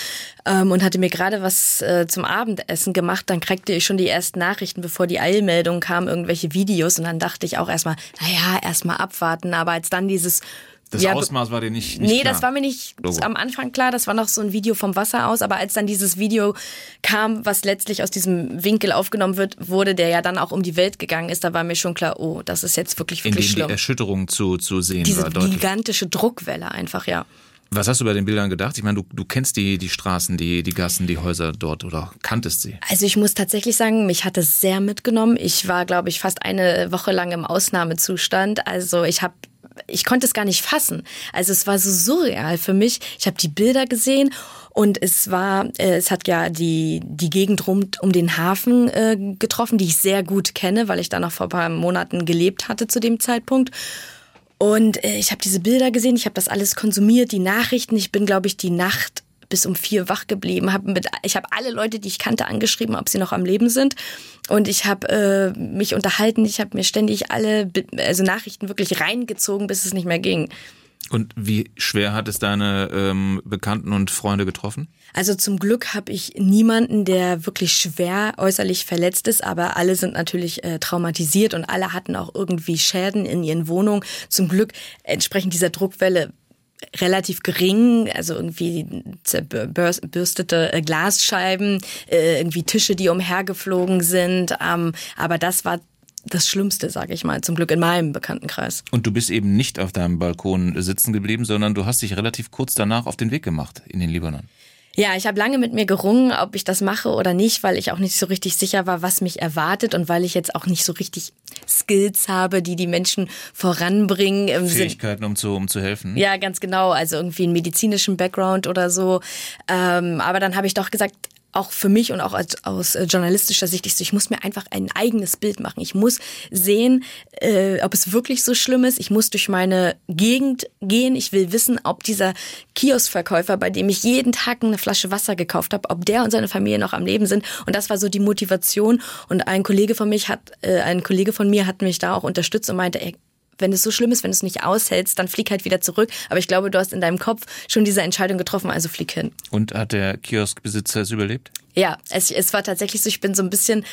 ähm, und hatte mir gerade was äh, zum Abendessen gemacht. Dann kriegte ich schon die ersten Nachrichten, bevor die Eilmeldung kam, irgendwelche Videos. Und dann dachte ich auch erstmal, naja, erstmal abwarten. Aber als dann dieses... Das ja, Ausmaß war dir nicht, nicht nee, klar? Nee, das war mir nicht Logo. am Anfang klar. Das war noch so ein Video vom Wasser aus. Aber als dann dieses Video kam, was letztlich aus diesem Winkel aufgenommen wird, wurde, der ja dann auch um die Welt gegangen ist, da war mir schon klar, oh, das ist jetzt wirklich, wirklich schlimm. In dem die Erschütterung zu, zu sehen Diese war deutlich. Diese gigantische Druckwelle einfach, ja. Was hast du bei den Bildern gedacht? Ich meine, du, du kennst die, die Straßen, die, die Gassen, die Häuser dort oder kanntest sie? Also ich muss tatsächlich sagen, mich hat es sehr mitgenommen. Ich war, glaube ich, fast eine Woche lang im Ausnahmezustand. Also ich habe Ich konnte es gar nicht fassen. Also es war so surreal für mich. Ich habe die Bilder gesehen und es war, äh, es hat ja die die Gegend rund um den Hafen äh, getroffen, die ich sehr gut kenne, weil ich da noch vor ein paar Monaten gelebt hatte zu dem Zeitpunkt. Und äh, ich habe diese Bilder gesehen, ich habe das alles konsumiert, die Nachrichten. Ich bin, glaube ich, die Nacht bis um vier wach geblieben. Hab mit, ich habe alle Leute, die ich kannte, angeschrieben, ob sie noch am Leben sind. Und ich habe äh, mich unterhalten. Ich habe mir ständig alle also Nachrichten wirklich reingezogen, bis es nicht mehr ging. Und wie schwer hat es deine ähm, Bekannten und Freunde getroffen? Also zum Glück habe ich niemanden, der wirklich schwer äußerlich verletzt ist, aber alle sind natürlich äh, traumatisiert und alle hatten auch irgendwie Schäden in ihren Wohnungen. Zum Glück entsprechend dieser Druckwelle relativ gering, also irgendwie zerbürstete Glasscheiben, irgendwie Tische, die umhergeflogen sind. Aber das war das Schlimmste, sage ich mal, zum Glück in meinem Bekanntenkreis. Und du bist eben nicht auf deinem Balkon sitzen geblieben, sondern du hast dich relativ kurz danach auf den Weg gemacht in den Libanon. Ja, ich habe lange mit mir gerungen, ob ich das mache oder nicht, weil ich auch nicht so richtig sicher war, was mich erwartet und weil ich jetzt auch nicht so richtig Skills habe, die die Menschen voranbringen. Im Fähigkeiten, Sinn, um zu, um zu helfen. Ja, ganz genau. Also irgendwie einen medizinischen Background oder so. Ähm, aber dann habe ich doch gesagt, auch für mich und auch als, aus journalistischer Sicht, ich, so, ich muss mir einfach ein eigenes Bild machen. Ich muss sehen, äh, ob es wirklich so schlimm ist. Ich muss durch meine Gegend gehen. Ich will wissen, ob dieser Kioskverkäufer, bei dem ich jeden Tag eine Flasche Wasser gekauft habe, ob der und seine Familie noch am Leben sind. Und das war so die Motivation. Und ein Kollege von mich hat, äh, ein Kollege von mir hat mich da auch unterstützt und meinte, ey, wenn es so schlimm ist, wenn du es nicht aushältst, dann flieg halt wieder zurück. Aber ich glaube, du hast in deinem Kopf schon diese Entscheidung getroffen, also flieg hin. Und hat der Kioskbesitzer es überlebt? Ja, es, es war tatsächlich so, ich bin so ein bisschen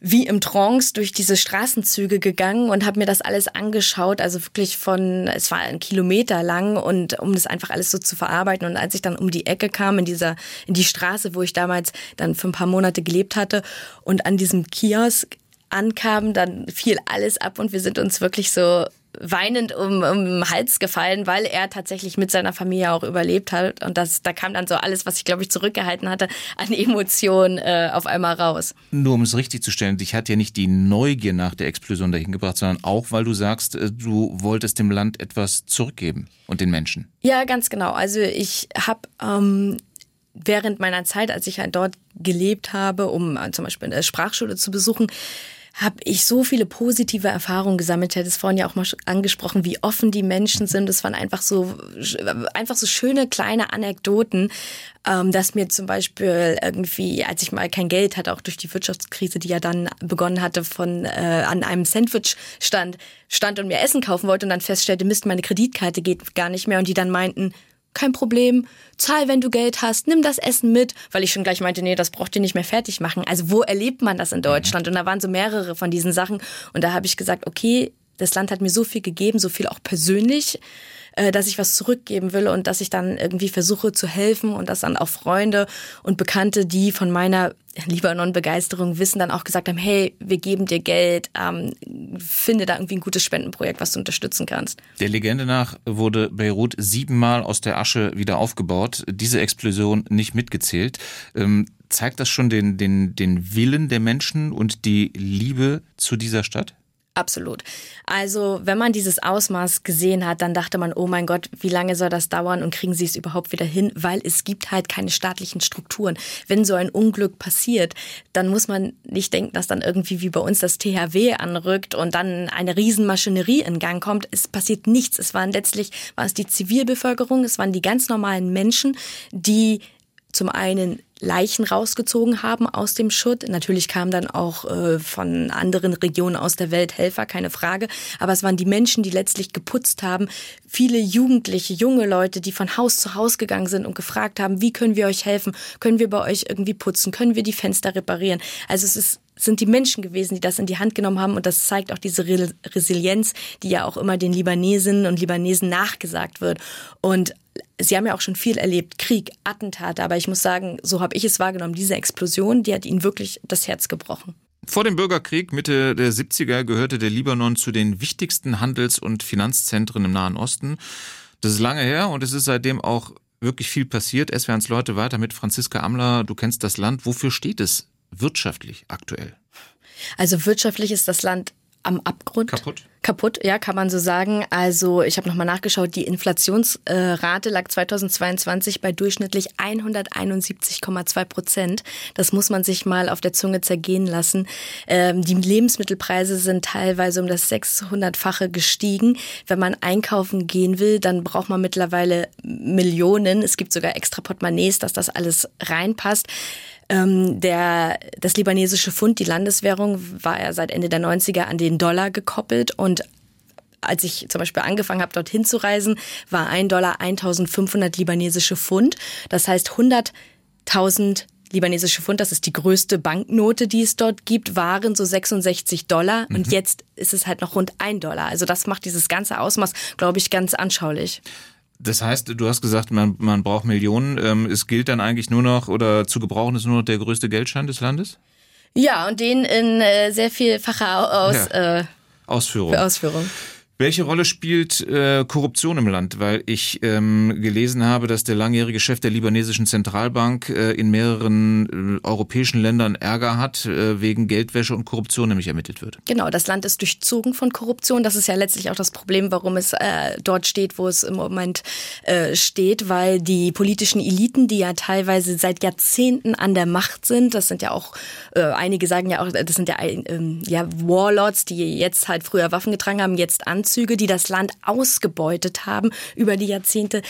wie im Trance durch diese Straßenzüge gegangen und habe mir das alles angeschaut, also wirklich von, es war ein Kilometer lang und um das einfach alles so zu verarbeiten. Und als ich dann um die Ecke kam, in dieser, in die Straße, wo ich damals dann für ein paar Monate gelebt hatte und an diesem Kiosk ankamen, dann fiel alles ab und wir sind uns wirklich so weinend um, um den Hals gefallen, weil er tatsächlich mit seiner Familie auch überlebt hat. Und das, da kam dann so alles, was ich, glaube ich, zurückgehalten hatte, an Emotionen äh, auf einmal raus. Nur um es richtig zu stellen, dich hat ja nicht die Neugier nach der Explosion dahin gebracht, sondern auch, weil du sagst, du wolltest dem Land etwas zurückgeben und den Menschen. Ja, ganz genau. Also ich habe... Ähm, während meiner Zeit, als ich halt dort gelebt habe, um zum Beispiel eine Sprachschule zu besuchen, habe ich so viele positive Erfahrungen gesammelt. Ich hatte es vorhin ja auch mal angesprochen, wie offen die Menschen sind. Das waren einfach so, einfach so schöne kleine Anekdoten, dass mir zum Beispiel irgendwie, als ich mal kein Geld hatte, auch durch die Wirtschaftskrise, die ja dann begonnen hatte, von äh, an einem Sandwichstand stand und mir Essen kaufen wollte und dann feststellte, Mist, meine Kreditkarte geht gar nicht mehr. Und die dann meinten, kein Problem, zahl, wenn du Geld hast, nimm das Essen mit, weil ich schon gleich meinte, nee, das braucht ihr nicht mehr fertig machen. Also wo erlebt man das in Deutschland? Und da waren so mehrere von diesen Sachen und da habe ich gesagt, okay, das Land hat mir so viel gegeben, so viel auch persönlich, dass ich was zurückgeben will und dass ich dann irgendwie versuche zu helfen und dass dann auch Freunde und Bekannte, die von meiner Libanon-Begeisterung wissen, dann auch gesagt haben, hey, wir geben dir Geld, ähm, finde da irgendwie ein gutes Spendenprojekt, was du unterstützen kannst. Der Legende nach wurde Beirut siebenmal aus der Asche wieder aufgebaut, diese Explosion nicht mitgezählt. Ähm, zeigt das schon den, den, den Willen der Menschen und die Liebe zu dieser Stadt? Absolut. Also wenn man dieses Ausmaß gesehen hat, dann dachte man, oh mein Gott, wie lange soll das dauern und kriegen sie es überhaupt wieder hin? Weil es gibt halt keine staatlichen Strukturen. Wenn so ein Unglück passiert, dann muss man nicht denken, dass dann irgendwie wie bei uns das T H W anrückt und dann eine Riesenmaschinerie in Gang kommt. Es passiert nichts. Es waren letztlich, war es die Zivilbevölkerung, es waren die ganz normalen Menschen, die zum einen Leichen rausgezogen haben aus dem Schutt. Natürlich kamen dann auch äh, von anderen Regionen aus der Welt Helfer, keine Frage. Aber es waren die Menschen, die letztlich geputzt haben. Viele Jugendliche, junge Leute, die von Haus zu Haus gegangen sind und gefragt haben, wie können wir euch helfen? Können wir bei euch irgendwie putzen? Können wir die Fenster reparieren? Also es ist, sind die Menschen gewesen, die das in die Hand genommen haben. Und das zeigt auch diese Re- Resilienz, die ja auch immer den Libanesinnen und Libanesen nachgesagt wird. Und Sie haben ja auch schon viel erlebt, Krieg, Attentate, aber ich muss sagen, so habe ich es wahrgenommen, diese Explosion, die hat ihnen wirklich das Herz gebrochen. Vor dem Bürgerkrieg Mitte der siebziger gehörte der Libanon zu den wichtigsten Handels- und Finanzzentren im Nahen Osten. Das ist lange her und es ist seitdem auch wirklich viel passiert. S W eins Leute weiter mit Franziska Amler, du kennst das Land. Wofür steht es wirtschaftlich aktuell? Also wirtschaftlich ist das Land am Abgrund. Kaputt? Kaputt, ja, kann man so sagen. Also ich habe nochmal nachgeschaut, die Inflationsrate lag zweitausendzweiundzwanzig bei durchschnittlich hunderteinundsiebzig Komma zwei Prozent. Das muss man sich mal auf der Zunge zergehen lassen. Ähm, die Lebensmittelpreise sind teilweise um das sechshundertfache gestiegen. Wenn man einkaufen gehen will, dann braucht man mittlerweile Millionen. Es gibt sogar extra Portemonnaies, dass das alles reinpasst. Ähm, der, das libanesische Pfund, die Landeswährung, war ja seit Ende der neunziger an den Dollar gekoppelt und als ich zum Beispiel angefangen habe, dorthin zu reisen, war ein Dollar eintausendfünfhundert libanesische Pfund. Das heißt, hunderttausend libanesische Pfund, das ist die größte Banknote, die es dort gibt, waren so sechsundsechzig Dollar. Mhm. Und jetzt ist es halt noch rund ein Dollar. Also das macht dieses ganze Ausmaß, glaube ich, ganz anschaulich. Das heißt, du hast gesagt, man, man braucht Millionen. Es gilt dann eigentlich nur noch, oder zu gebrauchen ist nur noch der größte Geldschein des Landes? Ja, und den in äh, sehr vielfacher aus... Ja. Äh, Ausführung. Ausführung. Welche Rolle spielt äh, Korruption im Land? Weil ich ähm, gelesen habe, dass der langjährige Chef der libanesischen Zentralbank äh, in mehreren äh, europäischen Ländern Ärger hat, äh, wegen Geldwäsche und Korruption nämlich ermittelt wird. Genau, das Land ist durchzogen von Korruption. Das ist ja letztlich auch das Problem, warum es äh, dort steht, wo es im Moment äh, steht, weil die politischen Eliten, die ja teilweise seit Jahrzehnten an der Macht sind, das sind ja auch, äh, einige sagen ja auch, das sind ja, äh, ja Warlords, die jetzt halt früher Waffen getragen haben, jetzt anziehen. Die das Land ausgebeutet haben, über die Jahrzehnte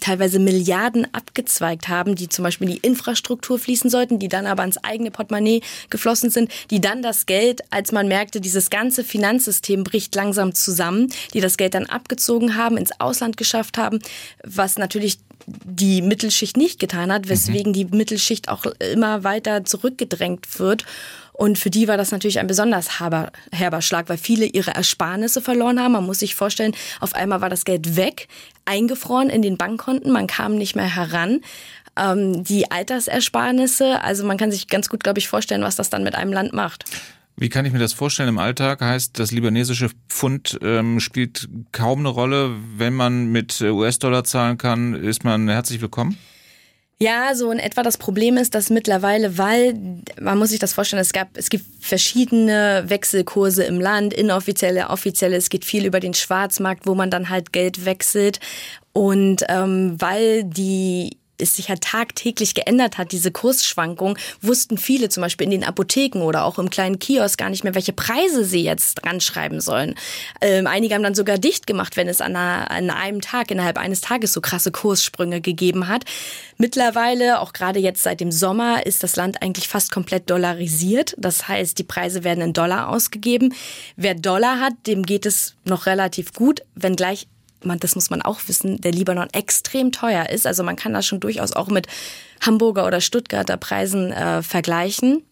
teilweise Milliarden abgezweigt haben, die zum Beispiel in die Infrastruktur fließen sollten, die dann aber ins eigene Portemonnaie geflossen sind, die dann das Geld, als man merkte, dieses ganze Finanzsystem bricht langsam zusammen, die das Geld dann abgezogen haben, ins Ausland geschafft haben, was natürlich die Mittelschicht nicht getan hat, weswegen die Mittelschicht auch immer weiter zurückgedrängt wird. Und für die war das natürlich ein besonders herber, herber Schlag, weil viele ihre Ersparnisse verloren haben. Man muss sich vorstellen, auf einmal war das Geld weg, eingefroren in den Bankkonten, man kam nicht mehr heran. Ähm, die Altersersparnisse, also man kann sich ganz gut, glaube ich, vorstellen, was das dann mit einem Land macht. Wie kann ich mir das vorstellen im Alltag? Heißt, das libanesische Pfund ähm, spielt kaum eine Rolle. Wenn man mit U S-Dollar zahlen kann, ist man herzlich willkommen? Ja, so in etwa. Das Problem ist, dass mittlerweile, weil, man muss sich das vorstellen, es gab, es gibt verschiedene Wechselkurse im Land, inoffizielle, offizielle, es geht viel über den Schwarzmarkt, wo man dann halt Geld wechselt und ähm, weil die es sich halt tagtäglich geändert hat, diese Kursschwankung, wussten viele zum Beispiel in den Apotheken oder auch im kleinen Kiosk gar nicht mehr, welche Preise sie jetzt dran schreiben sollen. Ähm, einige haben dann sogar dicht gemacht, wenn es an, einer, an einem Tag, innerhalb eines Tages so krasse Kurssprünge gegeben hat. Mittlerweile, auch gerade jetzt seit dem Sommer, ist das Land eigentlich fast komplett dollarisiert. Das heißt, die Preise werden in Dollar ausgegeben. Wer Dollar hat, dem geht es noch relativ gut, wenngleich, man, das muss man auch wissen, der Libanon extrem teuer ist. Also man kann das schon durchaus auch mit Hamburger oder Stuttgarter Preisen äh, vergleichen.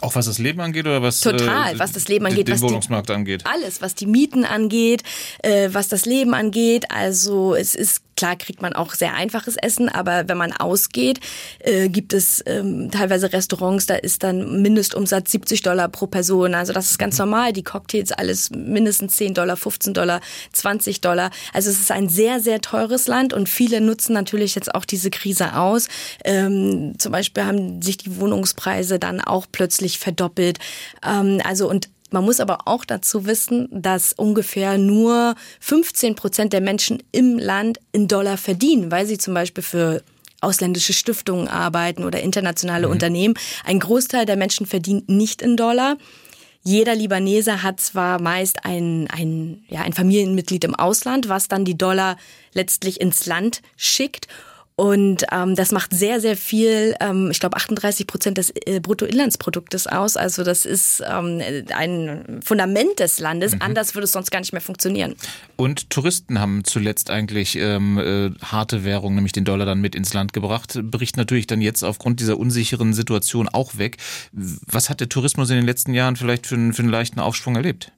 Auch was das Leben angeht oder was, Total, äh, was das Leben angeht, den was Wohnungsmarkt die, angeht? Alles, was die Mieten angeht, äh, was das Leben angeht. Also es ist klar, kriegt man auch sehr einfaches Essen, aber wenn man ausgeht, äh, gibt es ähm, teilweise Restaurants, da ist dann Mindestumsatz siebzig Dollar pro Person. Also das ist ganz mhm. normal. Die Cocktails, alles mindestens zehn Dollar, fünfzehn Dollar, zwanzig Dollar. Also es ist ein sehr, sehr teures Land und viele nutzen natürlich jetzt auch diese Krise aus. Ähm, zum Beispiel haben sich die Wohnungspreise dann auch plötzlich verdoppelt. Ähm, also und man muss aber auch dazu wissen, dass ungefähr nur fünfzehn Prozent der Menschen im Land in Dollar verdienen, weil sie zum Beispiel für ausländische Stiftungen arbeiten oder internationale mhm. Unternehmen. Ein Großteil der Menschen verdient nicht in Dollar. Jeder Libanese hat zwar meist ein, ein, ja, ein Familienmitglied im Ausland, was dann die Dollar letztlich ins Land schickt. Und ähm, das macht sehr, sehr viel, ähm, ich glaube achtunddreißig Prozent des äh, Bruttoinlandsproduktes aus. Also das ist ähm, ein Fundament des Landes. Mhm. Anders würde es sonst gar nicht mehr funktionieren. Und Touristen haben zuletzt eigentlich ähm, äh, harte Währung, nämlich den Dollar, dann mit ins Land gebracht. Bricht natürlich dann jetzt aufgrund dieser unsicheren Situation auch weg. Was hat der Tourismus in den letzten Jahren vielleicht für einen, für einen leichten Aufschwung erlebt?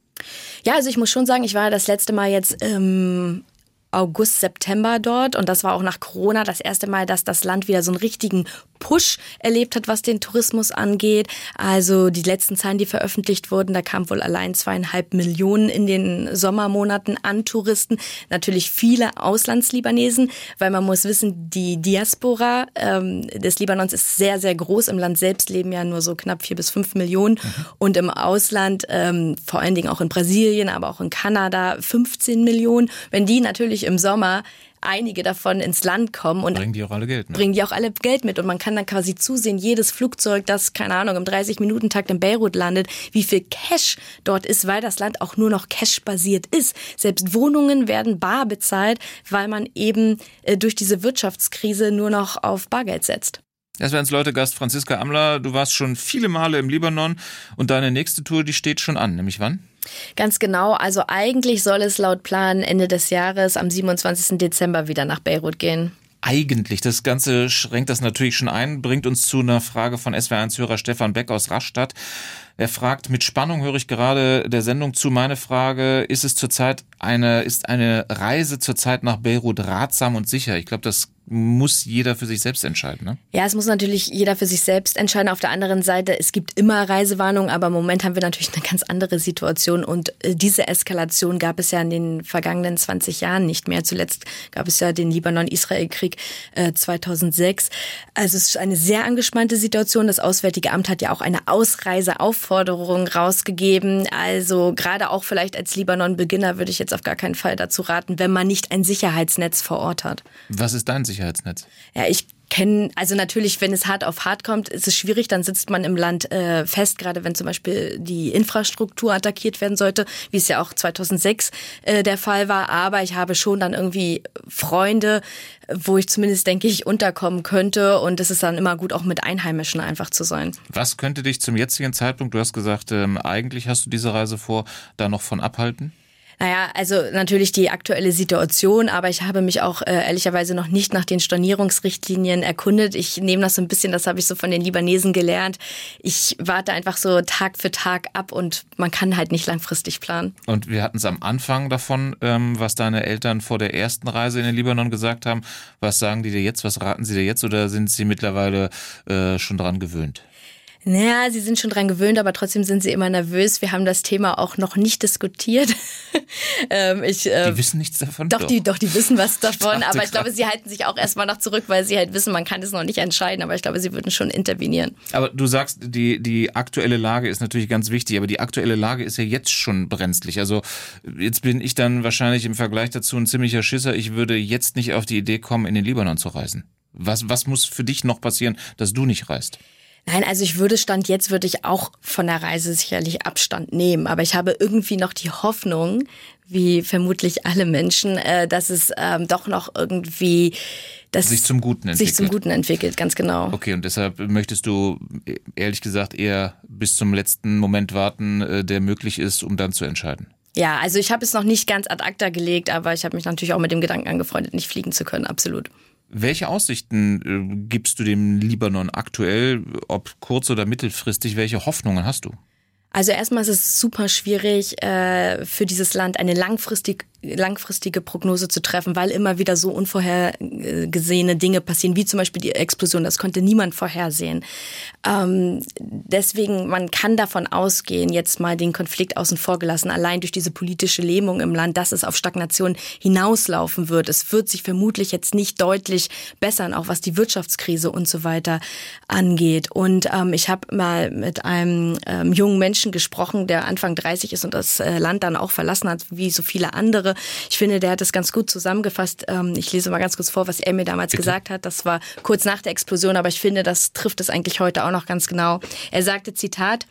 Ja, also ich muss schon sagen, ich war das letzte Mal jetzt ähm, August, September dort und das war auch nach Corona das erste Mal, dass das Land wieder so einen richtigen Push erlebt hat, was den Tourismus angeht. Also die letzten Zahlen, die veröffentlicht wurden, da kamen wohl allein zweieinhalb Millionen in den Sommermonaten an Touristen. Natürlich viele Auslandslibanesen, weil man muss wissen, die Diaspora ähm, des Libanons ist sehr, sehr groß. Im Land selbst leben ja nur so knapp vier bis fünf Millionen mhm. und im Ausland, ähm, vor allen Dingen auch in Brasilien, aber auch in Kanada, fünfzehn Millionen. Wenn die natürlich im Sommer einige davon ins Land kommen und bringen die auch alle Geld mit. Bringen die auch alle Geld mit. Und man kann dann quasi zusehen, jedes Flugzeug, das, keine Ahnung, im dreißig-Minuten-Takt in Beirut landet, wie viel Cash dort ist, weil das Land auch nur noch Cash-basiert ist. Selbst Wohnungen werden bar bezahlt, weil man eben äh, durch diese Wirtschaftskrise nur noch auf Bargeld setzt. Das wären es Leute, Gast Franziska Amler. Du warst schon viele Male im Libanon und deine nächste Tour, die steht schon an, nämlich wann? Ganz genau. Also eigentlich soll es laut Plan Ende des Jahres am siebenundzwanzigsten Dezember wieder nach Beirut gehen. Eigentlich. Das Ganze schränkt das natürlich schon ein, bringt uns zu einer Frage von S W R eins-Hörer Stefan Beck aus Rastatt. Er fragt, mit Spannung höre ich gerade der Sendung zu. Meine Frage, ist es zurzeit eine, ist eine Reise zurzeit nach Beirut ratsam und sicher? Ich glaube, das muss jeder für sich selbst entscheiden, ne? Ja, es muss natürlich jeder für sich selbst entscheiden. Auf der anderen Seite, es gibt immer Reisewarnungen, aber im Moment haben wir natürlich eine ganz andere Situation und diese Eskalation gab es ja in den vergangenen zwanzig Jahren nicht mehr. Zuletzt gab es ja den Libanon-Israel-Krieg äh, zweitausendsechs. Also es ist eine sehr angespannte Situation. Das Auswärtige Amt hat ja auch eine Ausreiseaufforderung rausgegeben. Also gerade auch vielleicht als Libanon-Beginner würde ich jetzt auf gar keinen Fall dazu raten, wenn man nicht ein Sicherheitsnetz vor Ort hat. Was ist dein Sicherheitsnetz? Ja, ich kenne, also natürlich, wenn es hart auf hart kommt, ist es schwierig, dann sitzt man im Land äh, fest, gerade wenn zum Beispiel die Infrastruktur attackiert werden sollte, wie es ja auch zweitausendsechs äh, der Fall war. Aber ich habe schon dann irgendwie Freunde, wo ich zumindest, denke ich, unterkommen könnte. Und es ist dann immer gut, auch mit Einheimischen einfach zu sein. Was könnte dich zum jetzigen Zeitpunkt, du hast gesagt, ähm, eigentlich hast du diese Reise vor, da noch von abhalten? Naja, also natürlich die aktuelle Situation, aber ich habe mich auch äh, ehrlicherweise noch nicht nach den Stornierungsrichtlinien erkundet. Ich nehme das so ein bisschen, das habe ich so von den Libanesen gelernt. Ich warte einfach so Tag für Tag ab und man kann halt nicht langfristig planen. Und wir hatten es am Anfang davon, ähm, was deine Eltern vor der ersten Reise in den Libanon gesagt haben. Was sagen die dir jetzt, was raten sie dir jetzt oder sind sie mittlerweile äh, schon dran gewöhnt? Naja, sie sind schon dran gewöhnt, aber trotzdem sind sie immer nervös. Wir haben das Thema auch noch nicht diskutiert. ähm, ich, äh, die wissen nichts davon? Doch, doch. Die, doch, die wissen was davon. Ich aber ich glaube, sie halten sich auch erstmal noch zurück, weil sie halt wissen, man kann es noch nicht entscheiden. Aber ich glaube, sie würden schon intervenieren. Aber du sagst, die, die aktuelle Lage ist natürlich ganz wichtig. Aber die aktuelle Lage ist ja jetzt schon brenzlig. Also jetzt bin ich dann wahrscheinlich im Vergleich dazu ein ziemlicher Schisser. Ich würde jetzt nicht auf die Idee kommen, in den Libanon zu reisen. Was, was muss für dich noch passieren, dass du nicht reist? Nein, also ich würde Stand jetzt, würde ich auch von der Reise sicherlich Abstand nehmen. Aber ich habe irgendwie noch die Hoffnung, wie vermutlich alle Menschen, dass es doch noch irgendwie... Das sich zum Guten entwickelt. Sich zum Guten entwickelt, ganz genau. Okay, und deshalb möchtest du, ehrlich gesagt, eher bis zum letzten Moment warten, der möglich ist, um dann zu entscheiden? Ja, also ich habe es noch nicht ganz ad acta gelegt, aber ich habe mich natürlich auch mit dem Gedanken angefreundet, nicht fliegen zu können, absolut. Welche Aussichten gibst du dem Libanon aktuell, ob kurz- oder mittelfristig? Welche Hoffnungen hast du? Also erstmal ist es super schwierig, äh, für dieses Land eine langfristig, langfristige Prognose zu treffen, weil immer wieder so unvorhergesehene Dinge passieren, wie zum Beispiel die Explosion. Das konnte niemand vorhersehen. Ähm, deswegen, man kann davon ausgehen, jetzt mal den Konflikt außen vor gelassen, allein durch diese politische Lähmung im Land, dass es auf Stagnation hinauslaufen wird. Es wird sich vermutlich jetzt nicht deutlich bessern, auch was die Wirtschaftskrise und so weiter angeht. Und ähm, ich habe mal mit einem ähm, jungen Menschen gesprochen, der Anfang dreißig ist und das Land dann auch verlassen hat, wie so viele andere. Ich finde, der hat das ganz gut zusammengefasst. Ich lese mal ganz kurz vor, was er mir damals Bitte. gesagt hat. Das war kurz nach der Explosion, aber ich finde, das trifft es eigentlich heute auch noch ganz genau. Er sagte, Zitat,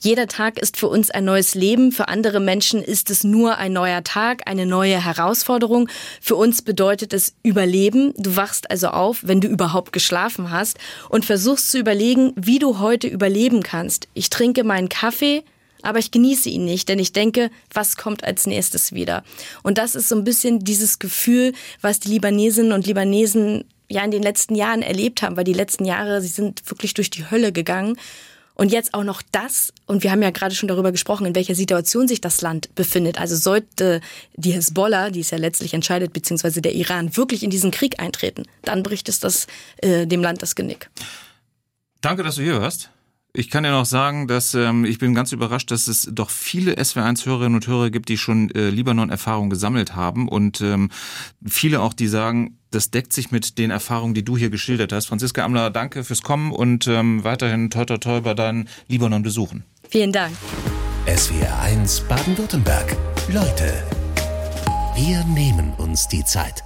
jeder Tag ist für uns ein neues Leben, für andere Menschen ist es nur ein neuer Tag, eine neue Herausforderung. Für uns bedeutet es Überleben. Du wachst also auf, wenn du überhaupt geschlafen hast und versuchst zu überlegen, wie du heute überleben kannst. Ich trinke meinen Kaffee, aber ich genieße ihn nicht, denn ich denke, was kommt als nächstes wieder? Und das ist so ein bisschen dieses Gefühl, was die Libanesinnen und Libanesen ja in den letzten Jahren erlebt haben, weil die letzten Jahre, sie sind wirklich durch die Hölle gegangen. Und jetzt auch noch das, und wir haben ja gerade schon darüber gesprochen, in welcher Situation sich das Land befindet. Also sollte die Hisbollah, die es ja letztlich entscheidet, beziehungsweise der Iran, wirklich in diesen Krieg eintreten, dann bricht es das, äh, dem Land das Genick. Danke, dass du hier warst. Ich kann ja noch sagen, dass ähm, ich bin ganz überrascht, dass es doch viele S W R eins Hörerinnen und Hörer gibt, die schon äh, Libanon-Erfahrungen gesammelt haben und ähm, viele auch, die sagen, das deckt sich mit den Erfahrungen, die du hier geschildert hast. Franziska Amler, danke fürs Kommen und ähm, weiterhin toi toi toi bei deinen Libanon-Besuchen. Vielen Dank. S W R eins Baden-Württemberg. Leute, wir nehmen uns die Zeit.